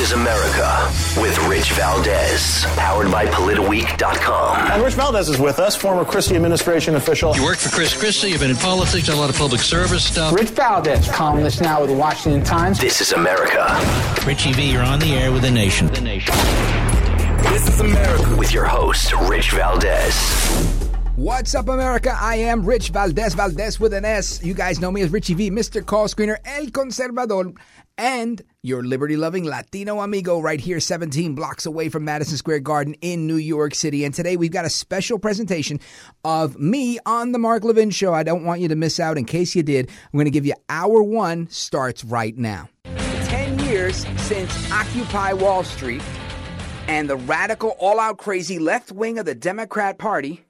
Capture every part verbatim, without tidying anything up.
This is America with Rich Valdez, powered by Polit Week dot com. And Rich Valdez is with us, former Christie administration official. You work for Chris Christie, you've been in politics, done a lot of public service stuff. Rich Valdez, columnist now with the Washington Times. This is America. Richie V, you're on the air with the nation. The nation. This is America with your host, Rich Valdez. What's up, America? I am Rich Valdez, Valdez with an S. You guys know me as Richie V, Mister Call Screener, El Conservador, and your liberty-loving Latino amigo right here, seventeen blocks away from Madison Square Garden in New York City. And today we've got a special presentation of me on the Mark Levin Show. I don't want you to miss out. In case you did, I'm going to give you hour one, starts right now. Ten years since Occupy Wall Street and the radical, all-out crazy left wing of the Democrat Party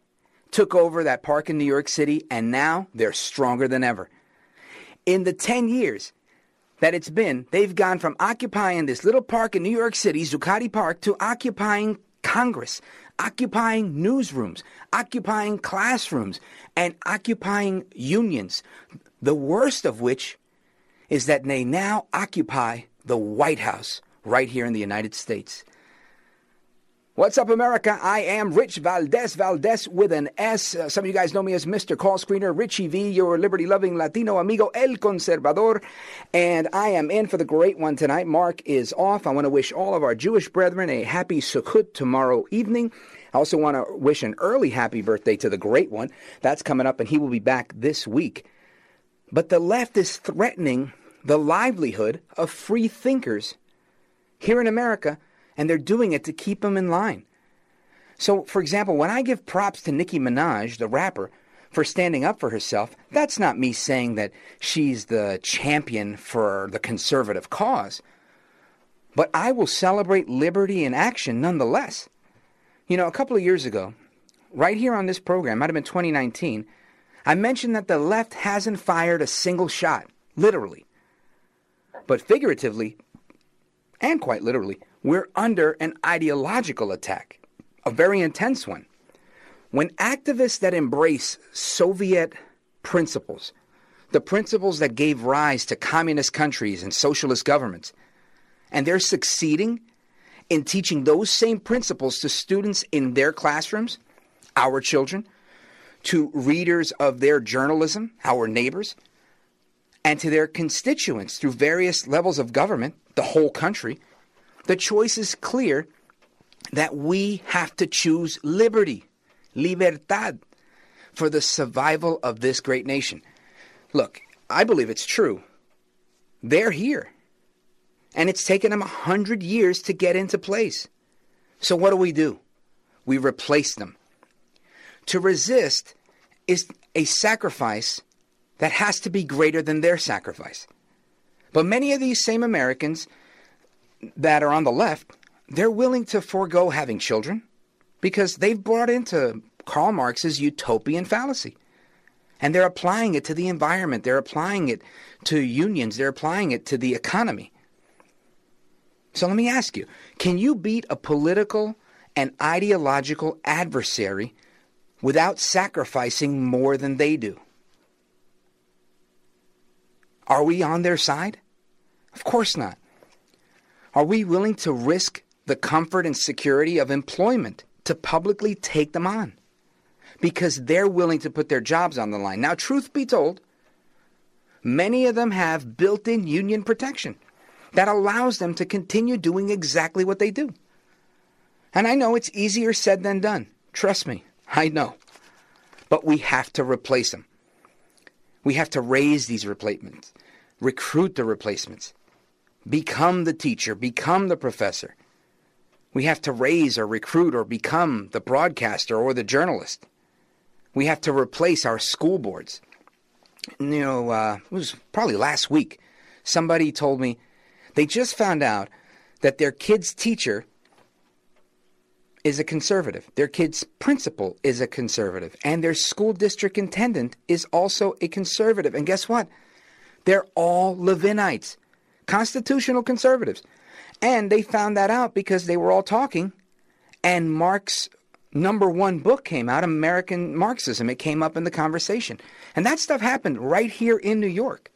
took over that park in New York City, and now they're stronger than ever. In the ten years that it's been, they've gone from occupying this little park in New York City, Zuccotti Park, to occupying Congress, occupying newsrooms, occupying classrooms, and occupying unions, the worst of which is that they now occupy the White House right here in the United States. What's up, America? I am Rich Valdez, Valdez with an S. Uh, some of you guys know me as Mister Call Screener, Richie V, your liberty-loving Latino amigo, El Conservador. And I am in for the great one tonight. Mark is off. I want to wish all of our Jewish brethren a happy Sukkot tomorrow evening. I also want to wish an early happy birthday to the great one. That's coming up, and he will be back this week. But the left is threatening the livelihood of free thinkers here in America, and they're doing it to keep them in line. So, for example, when I give props to Nicki Minaj, the rapper, for standing up for herself, that's not me saying that she's the champion for the conservative cause. But I will celebrate liberty in action nonetheless. You know, a couple of years ago, right here on this program, might have been twenty nineteen, I mentioned that the left hasn't fired a single shot, literally. But figuratively, and quite literally, we're under an ideological attack, a very intense one. When activists that embrace Soviet principles, the principles that gave rise to communist countries and socialist governments, and they're succeeding in teaching those same principles to students in their classrooms, our children, to readers of their journalism, our neighbors, and to their constituents through various levels of government, the whole country, the choice is clear that we have to choose liberty, libertad, for the survival of this great nation. Look, I believe it's true. They're here. And it's taken them a hundred years to get into place. So what do we do? We replace them. To resist is a sacrifice that has to be greater than their sacrifice. But many of these same Americans that are on the left, they're willing to forego having children because they've bought into Karl Marx's utopian fallacy. And they're applying it to the environment. They're applying it to unions. They're applying it to the economy. So let me ask you, can you beat a political and ideological adversary without sacrificing more than they do? Are we on their side? Of course not. Are we willing to risk the comfort and security of employment to publicly take them on? Because they're willing to put their jobs on the line. Now, truth be told, many of them have built-in union protection that allows them to continue doing exactly what they do. And I know it's easier said than done. Trust me, I know. But we have to replace them. We have to raise these replacements, recruit the replacements. Become the teacher, become the professor. We have to raise or recruit or become the broadcaster or the journalist. We have to replace our school boards. you know, uh, it was probably last week, somebody told me they just found out that their kid's teacher is a conservative. Their kid's principal is a conservative. And their school district intendant is also a conservative. And guess what? They're all Levinites, constitutional conservatives. And they found that out because they were all talking. And Mark's number one book came out, American Marxism. It came up in the conversation. And that stuff happened right here in New York.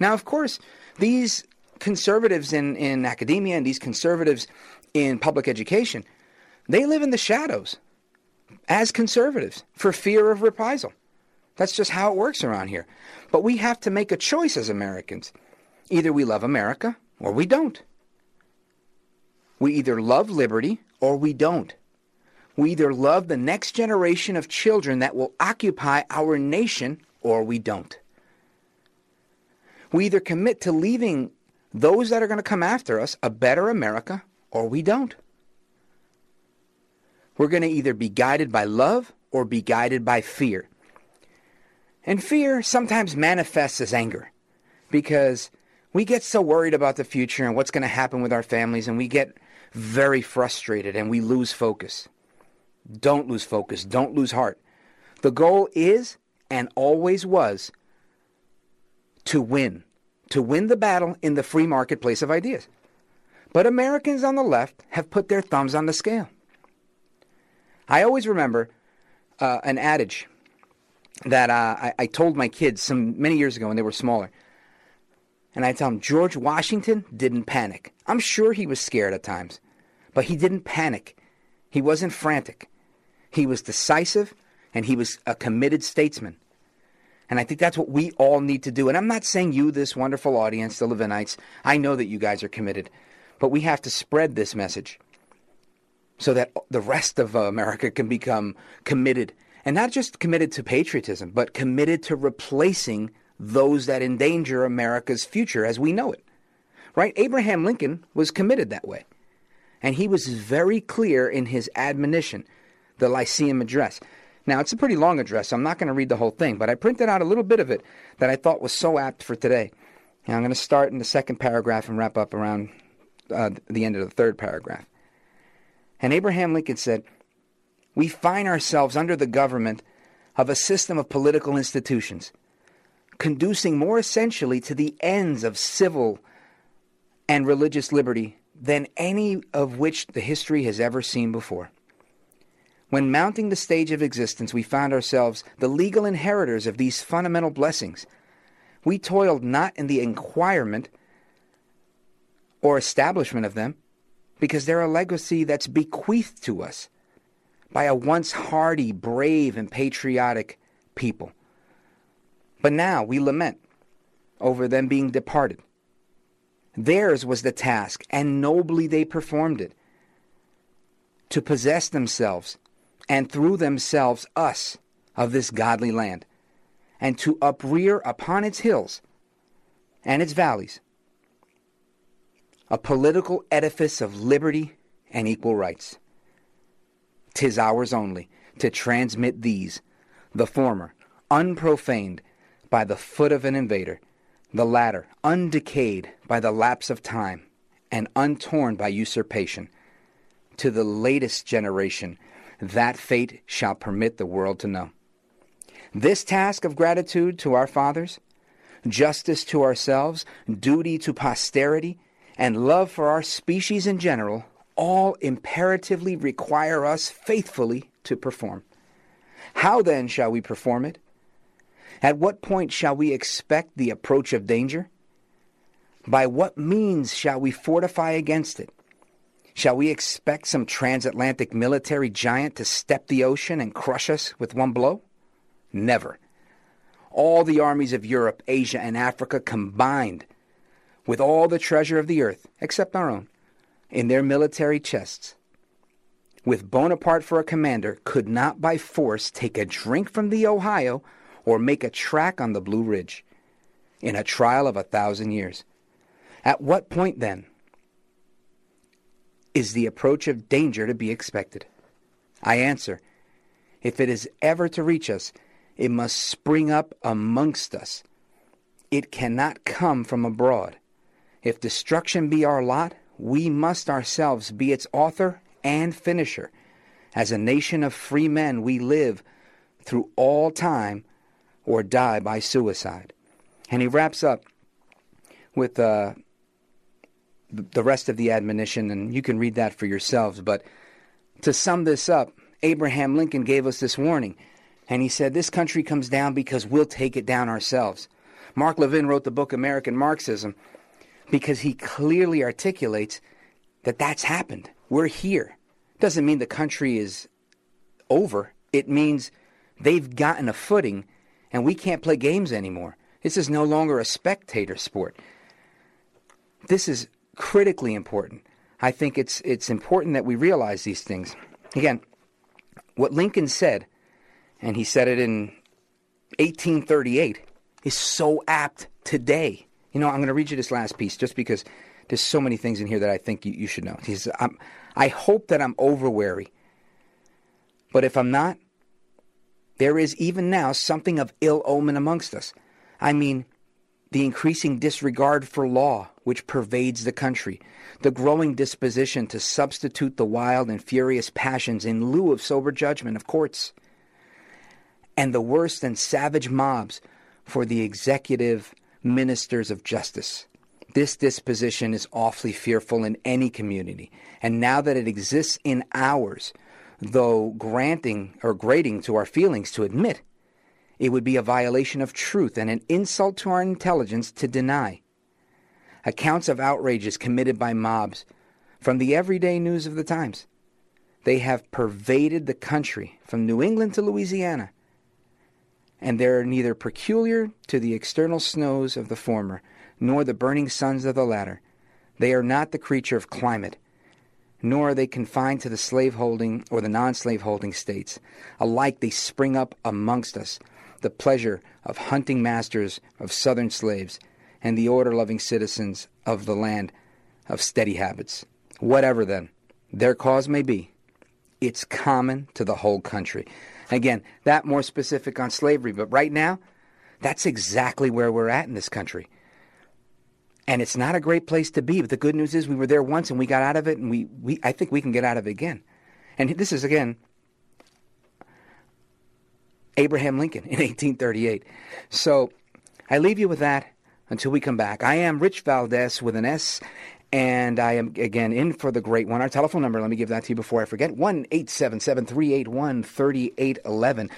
Now, of course, these conservatives in, in academia and these conservatives in public education, they live in the shadows as conservatives for fear of reprisal. That's just how it works around here. But we have to make a choice as Americans. Either we love America or we don't. We either love liberty or we don't. We either love the next generation of children that will occupy our nation or we don't. We either commit to leaving those that are going to come after us a better America or we don't. We're going to either be guided by love or be guided by fear. And fear sometimes manifests as anger because we get so worried about the future and what's going to happen with our families, and we get very frustrated and we lose focus. Don't lose focus. Don't lose heart. The goal is and always was to win, to win the battle in the free marketplace of ideas. But Americans on the left have put their thumbs on the scale. I always remember uh, an adage that uh, I, I told my kids some many years ago when they were smaller. And I tell them, George Washington didn't panic. I'm sure he was scared at times, but he didn't panic. He wasn't frantic. He was decisive, and he was a committed statesman. And I think that's what we all need to do. And I'm not saying you, this wonderful audience, the Levinites, I know that you guys are committed, but we have to spread this message so that the rest of America can become committed, and not just committed to patriotism, but committed to replacing those that endanger America's future as we know it, right? Abraham Lincoln was committed that way, and he was very clear in his admonition, the Lyceum Address. Now, it's a pretty long address, so I'm not going to read the whole thing, but I printed out a little bit of it that I thought was so apt for today. And I'm going to start in the second paragraph and wrap up around uh, the end of the third paragraph. And Abraham Lincoln said, "We find ourselves under the government of a system of political institutions, conducing more essentially to the ends of civil and religious liberty than any of which the history has ever seen before. When mounting the stage of existence, we found ourselves the legal inheritors of these fundamental blessings. We toiled not in the acquirement or establishment of them, because they're a legacy that's bequeathed to us by a once hardy, brave, and patriotic people. But now we lament over them being departed. Theirs was the task, and nobly they performed it, to possess themselves, and through themselves us, of this godly land, and to uprear upon its hills and its valleys a political edifice of liberty and equal rights. 'Tis ours only to transmit these, the former, unprofaned by the foot of an invader, the latter, undecayed by the lapse of time and untorn by usurpation, to the latest generation that fate shall permit the world to know. This task of gratitude to our fathers, justice to ourselves, duty to posterity, and love for our species in general, all imperatively require us faithfully to perform. How then shall we perform it? At what point shall we expect the approach of danger? By what means shall we fortify against it? Shall we expect some transatlantic military giant to step the ocean and crush us with one blow? Never. All the armies of Europe, Asia, and Africa combined, with all the treasure of the earth, except our own, in their military chests, with Bonaparte for a commander, could not by force take a drink from the Ohio or make a track on the Blue Ridge in a trial of a thousand years. At what point, then, is the approach of danger to be expected? I answer, if it is ever to reach us, It must spring up amongst us. It cannot come from abroad. If destruction be our lot, we must ourselves be its author and finisher. As a nation of free men, we live through all time or die by suicide. And he wraps up with uh, the rest of the admonition, and you can read that for yourselves. But to sum this up, Abraham Lincoln gave us this warning, and he said, this country comes down because we'll take it down ourselves. Mark Levin wrote the book American Marxism because he clearly articulates that that's happened. We're here. Doesn't mean the country is over. It means they've gotten a footing and we can't play games anymore. This is no longer a spectator sport. This is critically important. I think it's it's important that we realize these things. Again, what Lincoln said, and he said it in eighteen thirty-eight, is so apt today. You know, I'm going to read you this last piece just because there's so many things in here that I think you, you should know. He says, I'm, I hope that I'm overwary, but if I'm not, there is even now something of ill omen amongst us. I mean, the increasing disregard for law which pervades the country, the growing disposition to substitute the wild and furious passions in lieu of sober judgment of courts, and the worse than savage mobs for the executive ministers of justice. This disposition is awfully fearful in any community, and now that it exists in ours, though granting or grating to our feelings to admit, it would be a violation of truth and an insult to our intelligence to deny. Accounts of outrages committed by mobs from the everyday news of the times. They have pervaded the country from New England to Louisiana, and they are neither peculiar to the external snows of the former, nor the burning suns of the latter. They are not the creature of climate, nor are they confined to the slaveholding or the non-slaveholding states. Alike they spring up amongst us, the pleasure of hunting masters of southern slaves and the order-loving citizens of the land of steady habits. Whatever, then, their cause may be, it's common to the whole country. Again, that more specific on slavery, but right now, that's exactly where we're at in this country. And it's not a great place to be, but the good news is we were there once and we got out of it, and we, we I think we can get out of it again. And this is, again, Abraham Lincoln in eighteen thirty-eight. So I leave you with that until we come back. I am Rich Valdez with an S. And I am, again, in for the great one. Our telephone number, let me give that to you before I forget, one eight seven seven, three eight one, three eight one one.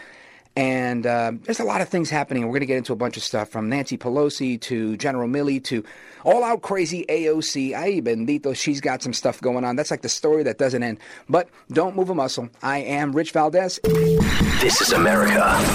And uh, there's a lot of things happening. We're going to get into a bunch of stuff, from Nancy Pelosi to General Milley to all-out crazy A O C. Ay, bendito, she's got some stuff going on. That's like the story that doesn't end. But don't move a muscle. I am Rich Valdez. This is America.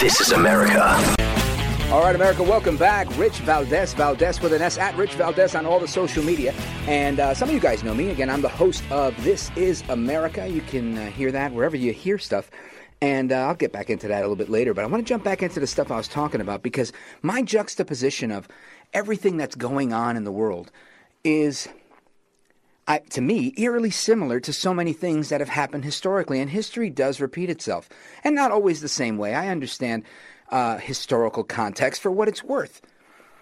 This is America. All right, America, welcome back. Rich Valdez, Valdez with an S, at Rich Valdez on all the social media. And uh, some of you guys know me. Again, I'm the host of This is America. You can uh, hear that wherever you hear stuff. And uh, I'll get back into that a little bit later. But I want to jump back into the stuff I was talking about, because my juxtaposition of everything that's going on in the world is, I, to me, eerily similar to so many things that have happened historically, and history does repeat itself, and not always the same way. I understand uh, historical context for what it's worth.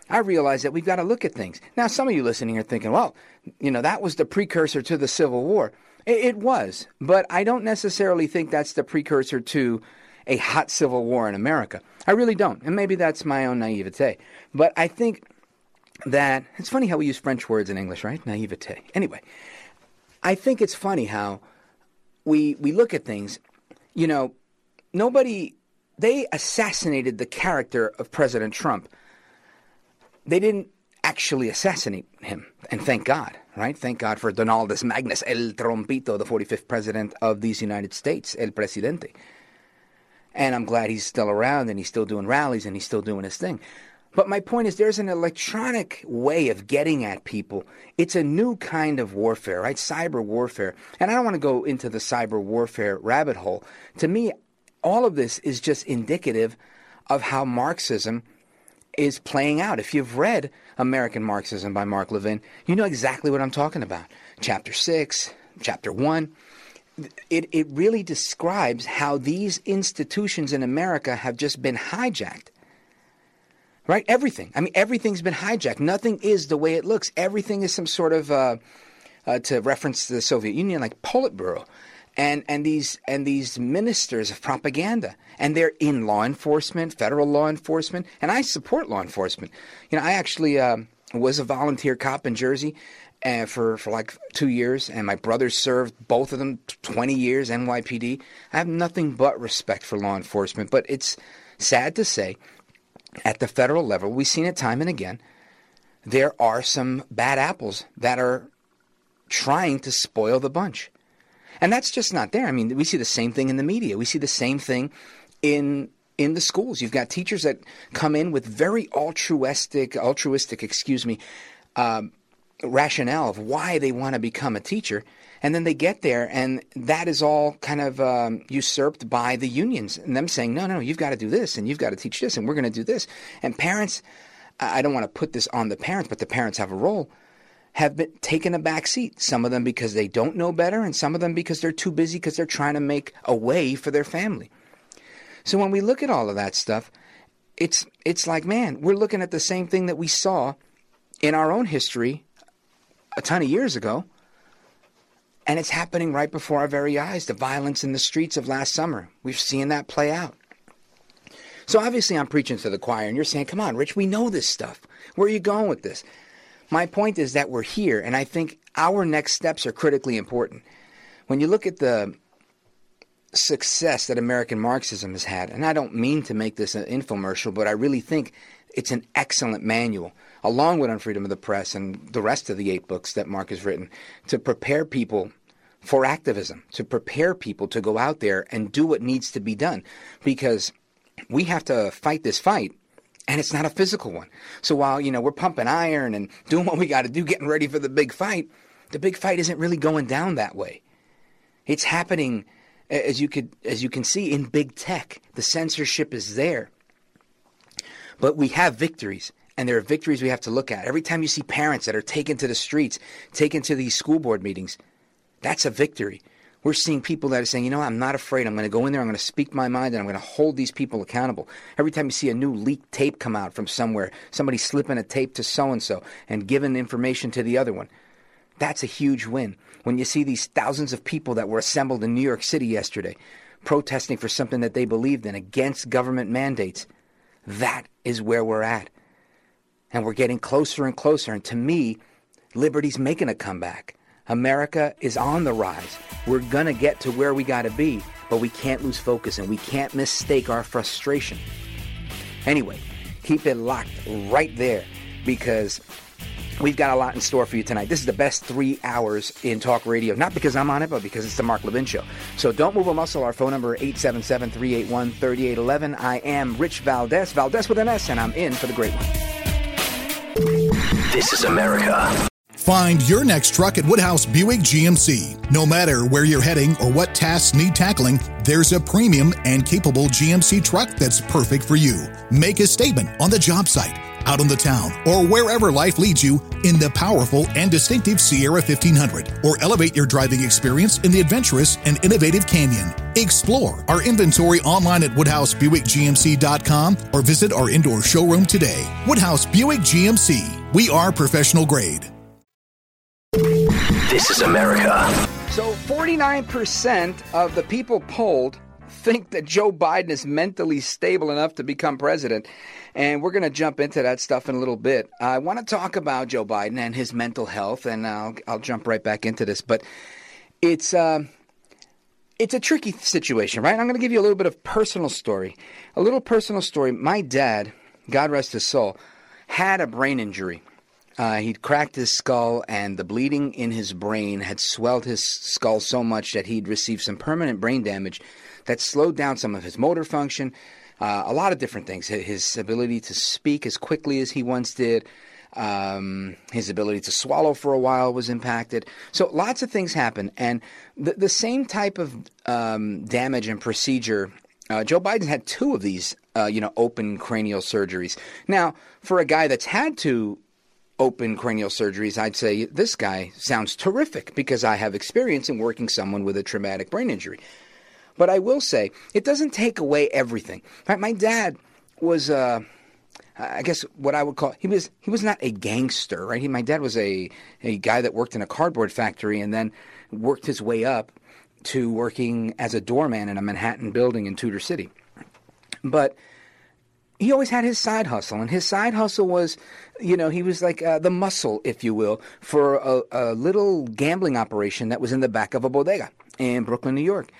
I realize that we've got to look at things. Now, some of you listening are thinking, well, you know, that was the precursor to the Civil War. It, it was, but I don't necessarily think that's the precursor to a hot Civil War in America. I really don't, and maybe that's my own naivete, but I think that it's funny how we use French words in English, right? Naivete. Anyway, I think it's funny how we we look at things. You know, nobody, they assassinated the character of President Trump. They didn't actually assassinate him, and thank God, right? Thank God for Donaldus Magnus, El Trompito, the forty-fifth president of these United States, El Presidente. And I'm glad he's still around and he's still doing rallies and he's still doing his thing. But my point is, there's an electronic way of getting at people. It's a new kind of warfare, right? Cyber warfare. And I don't want to go into the cyber warfare rabbit hole. To me, all of this is just indicative of how Marxism is playing out. If you've read American Marxism by Mark Levin, you know exactly what I'm talking about. Chapter six, chapter one. It, it really describes how these institutions in America have just been hijacked. Right? Everything. I mean, everything's been hijacked. Nothing is the way it looks. Everything is some sort of, uh, uh, to reference the Soviet Union, like Politburo, and and these and these ministers of propaganda, and they're in law enforcement, federal law enforcement, and I support law enforcement. You know, I actually um, was a volunteer cop in Jersey, and for for like two years, and my brother served both of them twenty years N Y P D. I have nothing but respect for law enforcement, but it's sad to say. At the federal level, we've seen it time and again, there are some bad apples that are trying to spoil the bunch. And that's just not there. I mean, we see the same thing in the media. We see the same thing in in the schools. You've got teachers that come in with very altruistic, altruistic, excuse me, um, rationale of why they want to become a teacher. And then they get there, and that is all kind of um, usurped by the unions and them saying, no, no, you've got to do this, and you've got to teach this, and we're going to do this. And parents, I don't want to put this on the parents, but the parents have a role, have been taken a back seat, some of them because they don't know better, and some of them because they're too busy because they're trying to make a way for their family. So when we look at all of that stuff, it's it's like, man, we're looking at the same thing that we saw in our own history a ton of years ago. And it's happening right before our very eyes, the violence in the streets of last summer. We've seen that play out. So obviously I'm preaching to the choir, and you're saying, come on, Rich, we know this stuff. Where are you going with this? My point is that we're here, and I think our next steps are critically important. When you look at the success that American Marxism has had, and I don't mean to make this an infomercial, but I really think it's an excellent manual, along with On Freedom of the Press and the rest of the eight books that Mark has written, to prepare people for activism, to prepare people to go out there and do what needs to be done. Because we have to fight this fight, and it's not a physical one. So while, you know, we're pumping iron and doing what we got to do, getting ready for the big fight, the big fight isn't really going down that way. It's happening, as you could, as you can see, in big tech. The censorship is there. But we have victories. And there are victories we have to look at. Every time you see parents that are taken to the streets, taken to these school board meetings, that's a victory. We're seeing people that are saying, you know, I'm not afraid. I'm going to go in there. I'm going to speak my mind, and I'm going to hold these people accountable. Every time you see a new leaked tape come out from somewhere, somebody slipping a tape to so-and-so and giving information to the other one, that's a huge win. When you see these thousands of people that were assembled in New York City yesterday protesting for something that they believed in against government mandates, that is where we're at. And we're getting closer and closer. And to me, liberty's making a comeback. America is on the rise. We're going to get to where we got to be, but we can't lose focus and we can't mistake our frustration. Anyway, keep it locked right there because we've got a lot in store for you tonight. This is the best three hours in talk radio, not because I'm on it, but because it's the Mark Levin Show. So don't move a muscle. Our phone number, eight seven seven, three eight one, three eight one one. I am Rich Valdez, Valdez with an S, and I'm in for the great one. This is America. Find your next truck at Woodhouse Buick G M C. No matter where you're heading or what tasks need tackling, there's a premium and capable G M C truck that's perfect for you. Make a statement on the job site, out on the town, or wherever life leads you in the powerful and distinctive Sierra fifteen hundred. Or elevate your driving experience in the adventurous and innovative Canyon. Explore our inventory online at Woodhouse Buick G M C dot com or visit our indoor showroom today. Woodhouse Buick G M C. We are professional grade. This is America. So forty-nine percent of the people polled think that Joe Biden is mentally stable enough to become president. And we're going to jump into that stuff in a little bit. I want to talk about Joe Biden and his mental health, and I'll, I'll jump right back into this. But it's, uh, it's a tricky situation, right? I'm going to give you a little bit of personal story. A little personal story. My dad, God rest his soul, had a brain injury. Uh, he'd cracked his skull, and the bleeding in his brain had swelled his skull so much that he'd received some permanent brain damage that slowed down some of his motor function, uh, a lot of different things. His ability to speak as quickly as he once did, um, his ability to swallow for a while was impacted. So lots of things happened. And the, the same type of um, damage and procedure, uh, Joe Biden had two of these, uh, you know, open cranial surgeries. Now, for a guy that's had two open cranial surgeries, I'd say this guy sounds terrific because I have experience in working someone with a traumatic brain injury. But I will say it doesn't take away everything. Right? My dad was, uh, I guess, what I would call he was he was not a gangster, right? He, my dad was a a guy that worked in a cardboard factory and then worked his way up to working as a doorman in a Manhattan building in Tudor City, but he always had his side hustle, and his side hustle was, you know, he was like uh, the muscle, if you will, for a, a little gambling operation that was in the back of a bodega in Brooklyn, New York.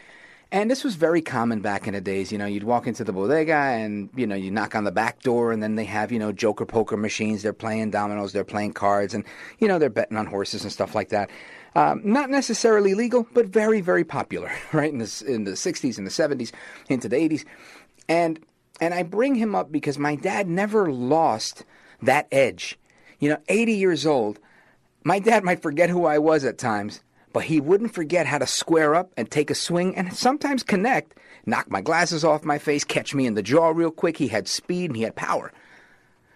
And this was very common back in the days. You know, you'd walk into the bodega and, you know, you knock on the back door and then they have, you know, joker poker machines. They're playing dominoes. They're playing cards and, you know, they're betting on horses and stuff like that. Um, not necessarily legal, but very, very popular, right, in the, in the sixties and the seventies into the eighties. And... And I bring him up because my dad never lost that edge. You know, eighty years old, my dad might forget who I was at times, but he wouldn't forget how to square up and take a swing and sometimes connect, knock my glasses off my face, catch me in the jaw real quick. He had speed and he had power.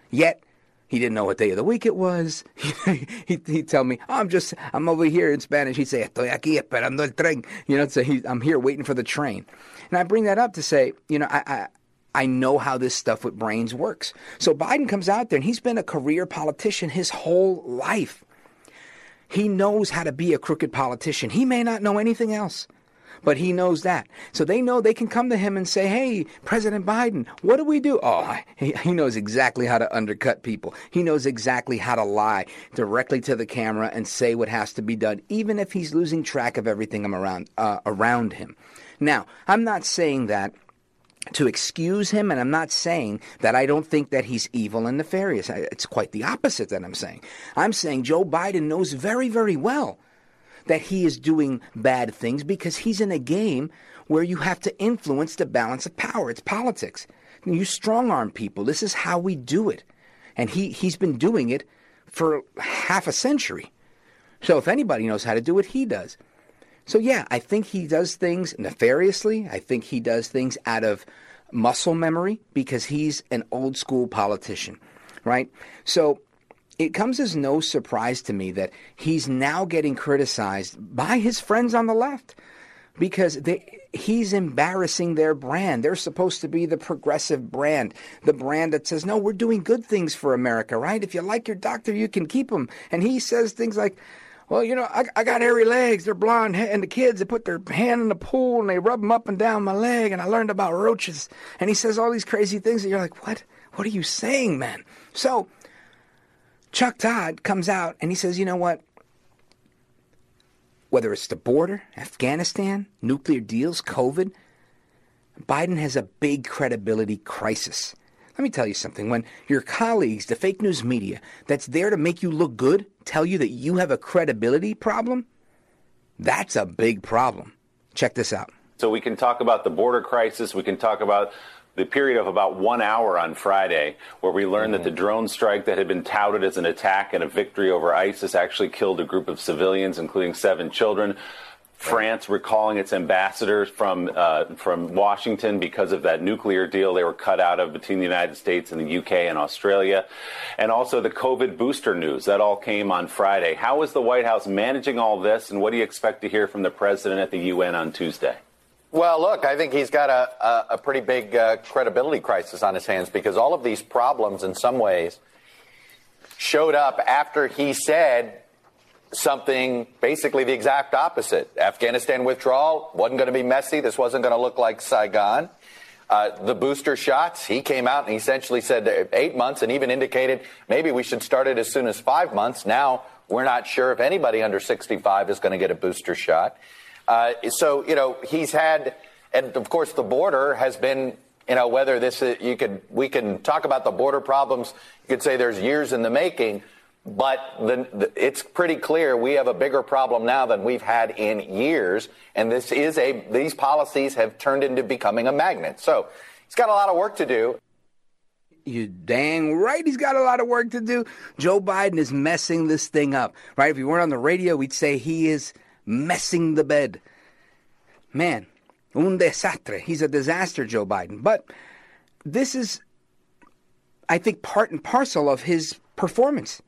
Yet, he didn't know what day of the week it was. he'd, he'd tell me, oh, I'm just, I'm over here in Spanish. He'd say, estoy aquí esperando el tren. You know, so he, I'm here waiting for the train. And I bring that up to say, you know, I... I I know how this stuff with brains works. So Biden comes out there, and he's been a career politician his whole life. He knows how to be a crooked politician. He may not know anything else, but he knows that. So they know they can come to him and say, hey, President Biden, what do we do? Oh, he, he knows exactly how to undercut people. He knows exactly how to lie directly to the camera and say what has to be done, even if he's losing track of everything I'm around, uh, around him. Now, I'm not saying that to excuse him, and I'm not saying that I don't think that he's evil and nefarious. It's quite the opposite that I'm saying. I'm saying Joe Biden knows very, very well that he is doing bad things because he's in a game where you have to influence the balance of power. It's politics. You strong-arm people. This is how we do it. And he, he's been doing it for half a century. So if anybody knows how to do it, he does. So, yeah, I think he does things nefariously. I think he does things out of muscle memory because he's an old school politician, right? So it comes as no surprise to me that he's now getting criticized by his friends on the left because they, he's embarrassing their brand. They're supposed to be the progressive brand, the brand that says, no, we're doing good things for America, right? If you like your doctor, you can keep him. And he says things like, well, you know, I, I got hairy legs. They're blonde. And the kids, they put their hand in the pool and they rub them up and down my leg. And I learned about roaches. And he says all these crazy things. And you're like, what? What are you saying, man? So Chuck Todd comes out and he says, you know what? Whether it's the border, Afghanistan, nuclear deals, COVID, Biden has a big credibility crisis. Let me tell you something. When your colleagues, the fake news media, that's there to make you look good, tell you that you have a credibility problem, that's a big problem. Check this out. So we can talk about the border crisis. We can talk about the period of about one hour on Friday where we learned mm-hmm. that the drone strike that had been touted as an attack and a victory over ISIS actually killed a group of civilians, including seven children. France recalling its ambassadors from uh, from Washington because of that nuclear deal they were cut out of between the United States and the U K and Australia. And also the COVID booster news. That all came on Friday. How is the White House managing all this, and what do you expect to hear from the president at the U N on Tuesday? Well, look, I think he's got a, a, a pretty big uh, credibility crisis on his hands because all of these problems in some ways showed up after he said something basically the exact opposite. Afghanistan withdrawal wasn't going to be messy. This wasn't going to look like Saigon. Uh, the booster shots, he came out and essentially said eight months and even indicated maybe we should start it as soon as five months. Now we're not sure if anybody under sixty-five is going to get a booster shot. Uh, so, you know, he's had, and of course the border has been, you know, whether this is, you could, we can talk about the border problems. You could say there's years in the making. But the, the, it's pretty clear we have a bigger problem now than we've had in years. And this is a these policies have turned into becoming a magnet. So he's got a lot of work to do. You're dang right. He's got a lot of work to do. Joe Biden is messing this thing up, right? If you weren't on the radio, we'd say he is messing the bed. Man, un desastre. He's a disaster, Joe Biden. But this is, I think, part and parcel of his performance.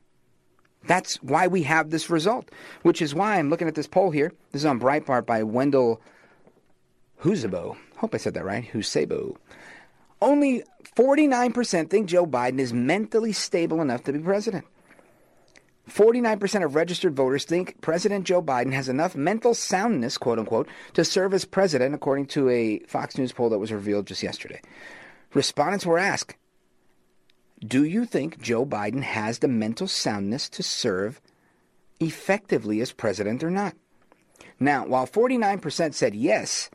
That's why we have this result, which is why I'm looking at this poll here. This is on Breitbart by Wendell Husebo. Hope I said that right. Husebo. Only forty-nine percent think Joe Biden is mentally stable enough to be president. forty-nine percent of registered voters think President Joe Biden has enough mental soundness, quote unquote, to serve as president, according to a Fox News poll that was revealed just yesterday. Respondents were asked, do you think Joe Biden has the mental soundness to serve effectively as president or not? Now, while forty-nine percent said yes,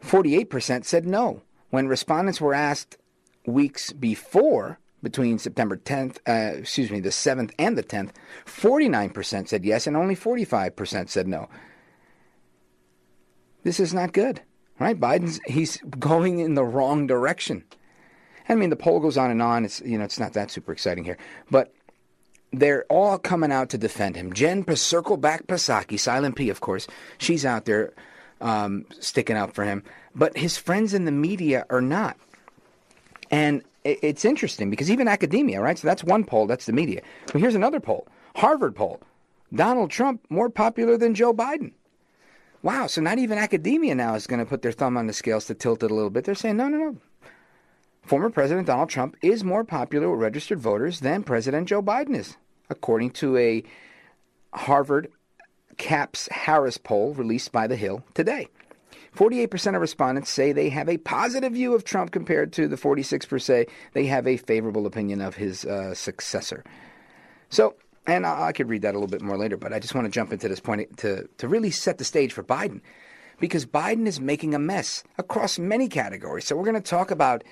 forty-eight percent said no. When respondents were asked weeks before, between September tenth, uh, excuse me, the seventh and the tenth, forty-nine percent said yes and only forty-five percent said no. This is not good, right? Biden's, he's going in the wrong direction. I mean, the poll goes on and on. It's, you know, it's not that super exciting here. But they're all coming out to defend him. Jen Circle Back Psaki, Silent P, of course. She's out there um, sticking up for him. But his friends in the media are not. And it's interesting because even academia, right? So that's one poll. That's the media. But here's another poll. Harvard poll. Donald Trump more popular than Joe Biden. Wow. So not even academia now is going to put their thumb on the scales to tilt it a little bit. They're saying, no, no, no. Former President Donald Trump is more popular with registered voters than President Joe Biden is, according to a Harvard Caps-Harris poll released by The Hill today. forty-eight percent of respondents say they have a positive view of Trump compared to the forty-six percent say they have a favorable opinion of his uh, successor. So, and I, I could read that a little bit more later, but I just want to jump into this point to, to really set the stage for Biden, because Biden is making a mess across many categories. So we're going to talk about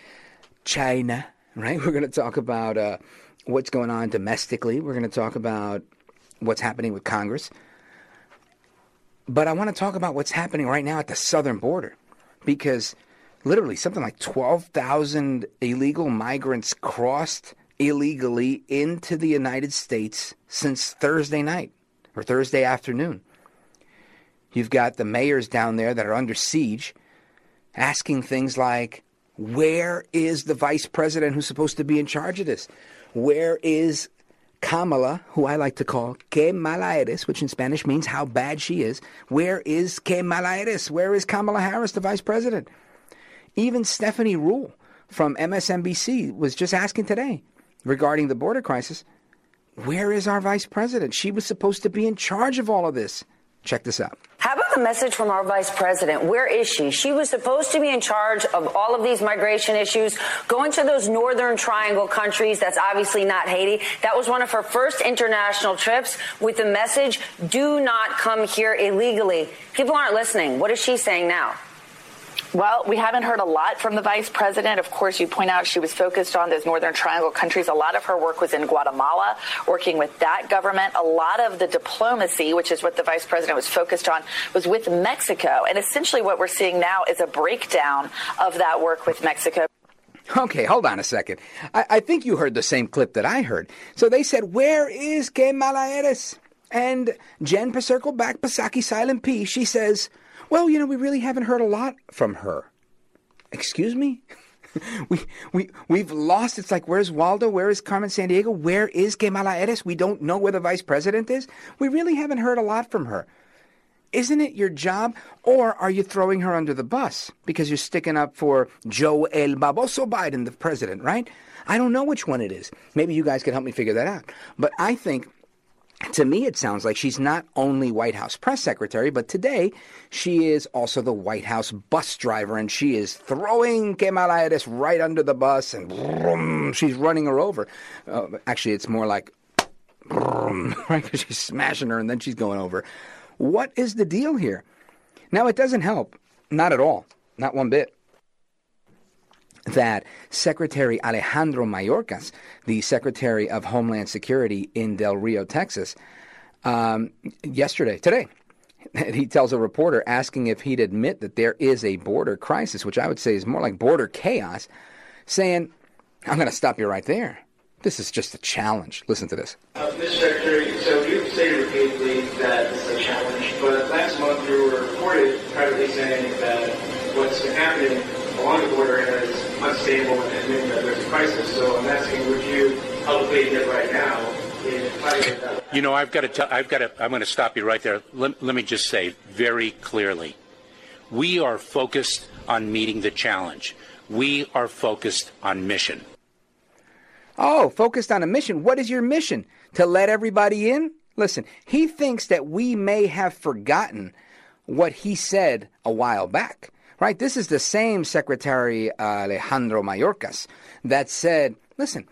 China, right? We're going to talk about uh, what's going on domestically. We're going to talk about what's happening with Congress. But I want to talk about what's happening right now at the southern border, because literally something like twelve thousand illegal migrants crossed illegally into the United States since Thursday night or Thursday afternoon. You've got the mayors down there that are under siege asking things like, where is the vice president who's supposed to be in charge of this? Where is Kamala, who I like to call Que Mala Eres, which in Spanish means how bad she is? Where is Que Mala Eres? Where is Kamala Harris, the vice president? Even Stephanie Ruhle from M S N B C was just asking today regarding the border crisis, where is our vice president? She was supposed to be in charge of all of this. Check this out. How about a message from our vice president? Where is she? She was supposed to be in charge of all of these migration issues, going to those Northern Triangle countries. That's obviously not Haiti. That was one of her first international trips with the message, do not come here illegally. People aren't listening. What is she saying now? Well, we haven't heard a lot from the vice president. Of course, you point out she was focused on those Northern Triangle countries. A lot of her work was in Guatemala, working with that government. A lot of the diplomacy, which is what the vice president was focused on, was with Mexico. And essentially what we're seeing now is a breakdown of that work with Mexico. Okay, hold on a second. I, I think you heard the same clip that I heard. So they said, where is Que Mala Eres? And Jen Psaki Back Psaki, Silent P, she says, well, you know, we really haven't heard a lot from her. Excuse me? we, we, we've lost. It's like, where's Waldo? Where is Carmen Sandiego? Where is Que Mala Eres? We don't know where the vice president is. We really haven't heard a lot from her. Isn't it your job? Or are you throwing her under the bus because you're sticking up for Joe El Baboso Biden, the president, right? I don't know which one it is. Maybe you guys can help me figure that out. But I think, to me, it sounds like she's not only White House press secretary, but today she is also the White House bus driver, and she is throwing Que Mala Eres right under the bus, and vroom, she's running her over. Uh, actually, it's more like, vroom, right? Because she's smashing her, and then she's going over. What is the deal here? Now, it doesn't help. Not at all. Not one bit. that Secretary Alejandro Mayorkas, the Secretary of Homeland Security in Del Rio, Texas, um, yesterday, today, he tells a reporter asking if he'd admit that there is a border crisis, which I would say is more like border chaos, saying, I'm going to stop you right there. This is just a challenge. Listen to this. Uh, Mister Secretary, so you've stated repeatedly that it's a challenge, but last month you were reported privately saying that what's been happening along the border is unstable and meaning that there's a crisis. So I'm asking, would you publicly admit right now in fighting that? You know, I've got to. T- I've got to. I'm going to stop you right there. Let, let me just say very clearly, we are focused on meeting the challenge. We are focused on mission. Oh, focused on a mission. What is your mission? To let everybody in? Listen, he thinks that we may have forgotten what he said a while back, right? This is the same Secretary Alejandro Mayorkas that said, listen,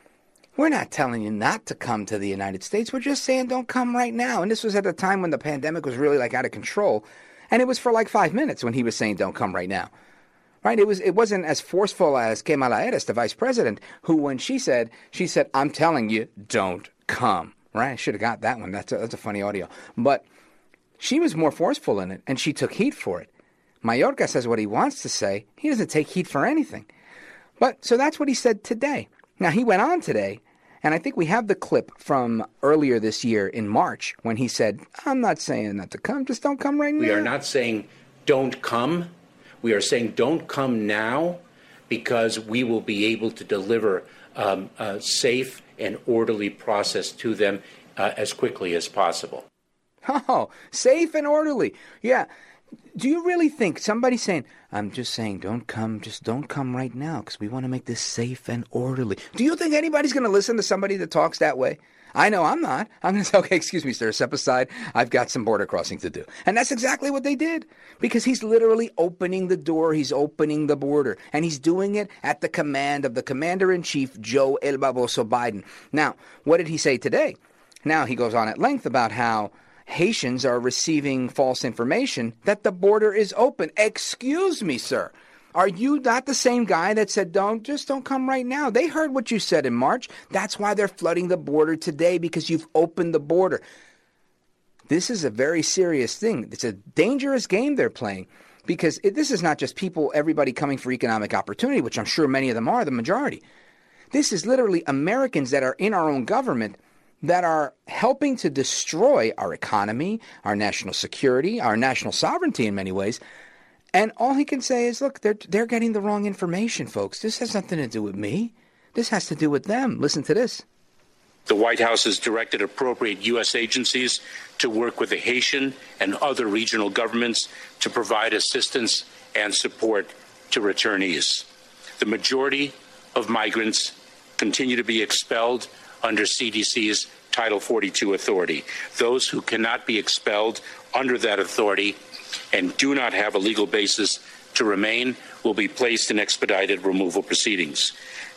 we're not telling you not to come to the United States. We're just saying don't come right now. And this was at a time when the pandemic was really like out of control. And it was for like five minutes when he was saying don't come right now. Right, it was. It wasn't as forceful as Kamala Harris, the vice president, who, when she said, she said, "I'm telling you, don't come." Right? I should have got that one. That's a, that's a funny audio. But she was more forceful in it, and she took heat for it. Mayorkas says what he wants to say. He doesn't take heat for anything. But so that's what he said today. Now he went on today, and I think we have the clip from earlier this year in March when he said, "I'm not saying not to come. Just don't come right now." We are not saying don't come. We are saying don't come now because we will be able to deliver um, a safe and orderly process to them uh, as quickly as possible. Oh, safe and orderly. Yeah. Do you really think somebody saying, I'm just saying don't come, just don't come right now because we want to make this safe and orderly. Do you think anybody's going to listen to somebody that talks that way? I know I'm not. I'm going to say, okay, excuse me, sir, step aside. I've got some border crossing to do. And that's exactly what they did because he's literally opening the door. He's opening the border. And he's doing it at the command of the Commander-in-Chief, Joe El Baboso Biden. Now, what did he say today? Now he goes on at length about how Haitians are receiving false information that the border is open. Excuse me, sir. Are you not the same guy that said, don't, just don't come right now? They heard what you said in March. That's why they're flooding the border today, because you've opened the border. This is a very serious thing. It's a dangerous game they're playing, because it, this is not just people, everybody coming for economic opportunity, which I'm sure many of them are, the majority. This is literally Americans that are in our own government that are helping to destroy our economy, our national security, our national sovereignty in many ways. And all he can say is, look, they're they're getting the wrong information, folks. This has nothing to do with me. This has to do with them. Listen to this. The White House has directed appropriate U S agencies to work with the Haitian and other regional governments to provide assistance and support to returnees. The majority of migrants continue to be expelled under C D C's Title forty-two authority. Those who cannot be expelled under that authority and do not have a legal basis to remain will be placed in expedited removal proceedings.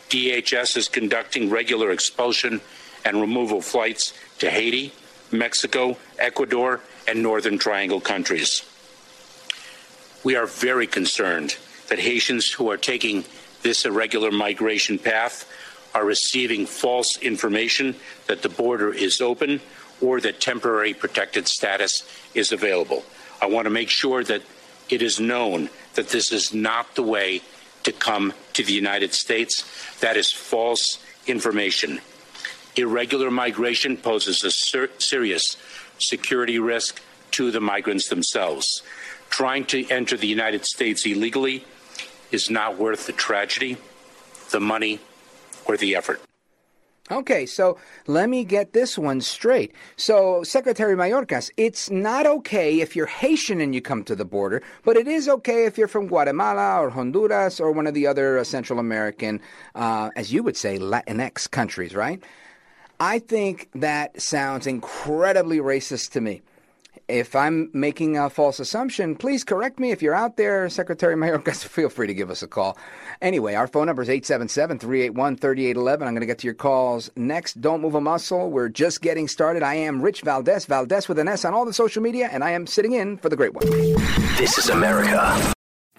D H S is conducting regular expulsion and removal flights to Haiti, Mexico, Ecuador, and Northern Triangle countries. We are very concerned that Haitians who are taking this irregular migration path are receiving false information that the border is open or that temporary protected status is available. I want to make sure that it is known that this is not the way to come to the United States. That is false information. Irregular migration poses a ser- serious security risk to the migrants themselves. Trying to enter the United States illegally is not worth the tragedy, the money, or the effort. Okay, so let me get this one straight. So, Secretary Mayorkas, it's not okay if you're Haitian and you come to the border, but it is okay if you're from Guatemala or Honduras or one of the other Central American, uh, as you would say, Latinx countries, right? I think that sounds incredibly racist to me. If I'm making a false assumption, please correct me. If you're out there, Secretary Mayorkas, feel free to give us a call. Anyway, our phone number is eight seven seven, three eight one, three eight one one. I'm going to get to your calls next. Don't move a muscle. We're just getting started. I am Rich Valdez, Valdez with an S on all the social media, and I am sitting in for the great one. This is America.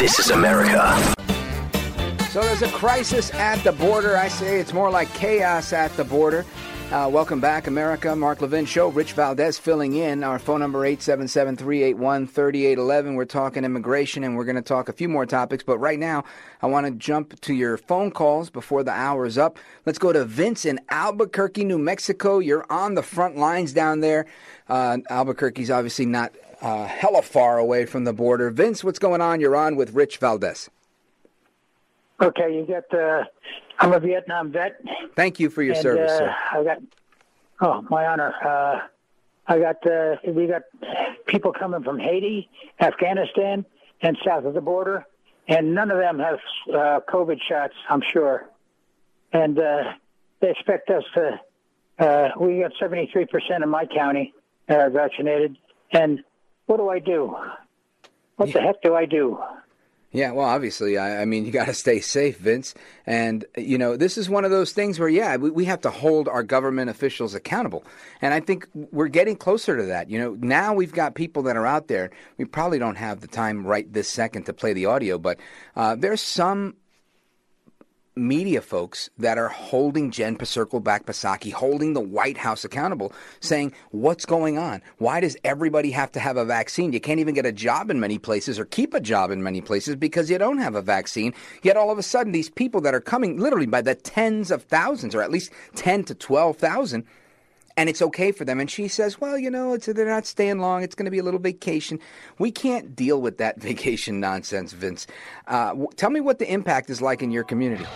This is America. So there's a crisis at the border. I say it's more like chaos at the border. Uh, welcome back, America. Mark Levin Show. Rich Valdez filling in. Our phone number, eight seven seven, three eight one, three eight one one. We're talking immigration, and we're going to talk a few more topics. But right now, I want to jump to your phone calls before the hour is up. Let's go to Vince in Albuquerque, New Mexico. You're on the front lines down there. Uh, Albuquerque's obviously not uh, hella far away from the border. Vince, what's going on? You're on with Rich Valdez. Okay, you got the... I'm a Vietnam vet. Thank you for your and, service, uh, sir. I got, oh, my honor. Uh, I got, uh, we got people coming from Haiti, Afghanistan, and south of the border, and none of them have uh, COVID shots, I'm sure. And uh, they expect us to, uh, we got seventy-three percent of my county that are vaccinated. And what do I do? What yeah. the heck do I do? Yeah, well, obviously, I, I mean, you got to stay safe, Vince. And, you know, this is one of those things where, yeah, we, we have to hold our government officials accountable. And I think we're getting closer to that. You know, now we've got people that are out there. We probably don't have the time right this second to play the audio, but uh, there's some media folks that are holding Jen Psaki back, Psaki, holding the White House accountable, saying, what's going on? Why does everybody have to have a vaccine? You can't even get a job in many places or keep a job in many places because you don't have a vaccine. Yet all of a sudden, these people that are coming literally by the tens of thousands, or at least ten to twelve thousand, and it's okay for them. And she says, well, you know, it's, they're not staying long. It's going to be a little vacation. We can't deal with that vacation nonsense, Vince. Uh, w- tell me what the impact is like in your community.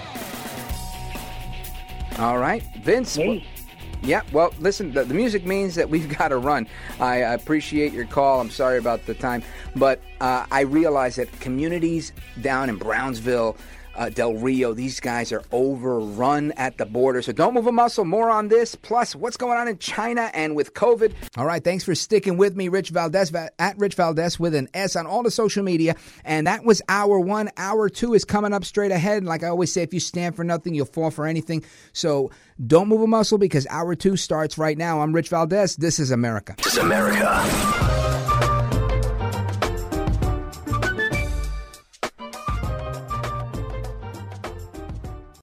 All right, Vince. Me? Well, yeah, well, listen, the, the music means that we've got to run. I appreciate your call. I'm sorry about the time. But uh, I realize that communities down in Brownsville, Uh, Del Rio, these guys are overrun at the border. So don't move a muscle. More on this, plus what's going on in China and with COVID. All right, thanks for sticking with me, Rich Valdez, at Rich Valdez with an S on all the social media. And that was hour one. Hour two is coming up straight ahead. And like I always say, if you stand for nothing, you'll fall for anything. So don't move a muscle because hour two starts right now. I'm Rich Valdez. This is America. This is America.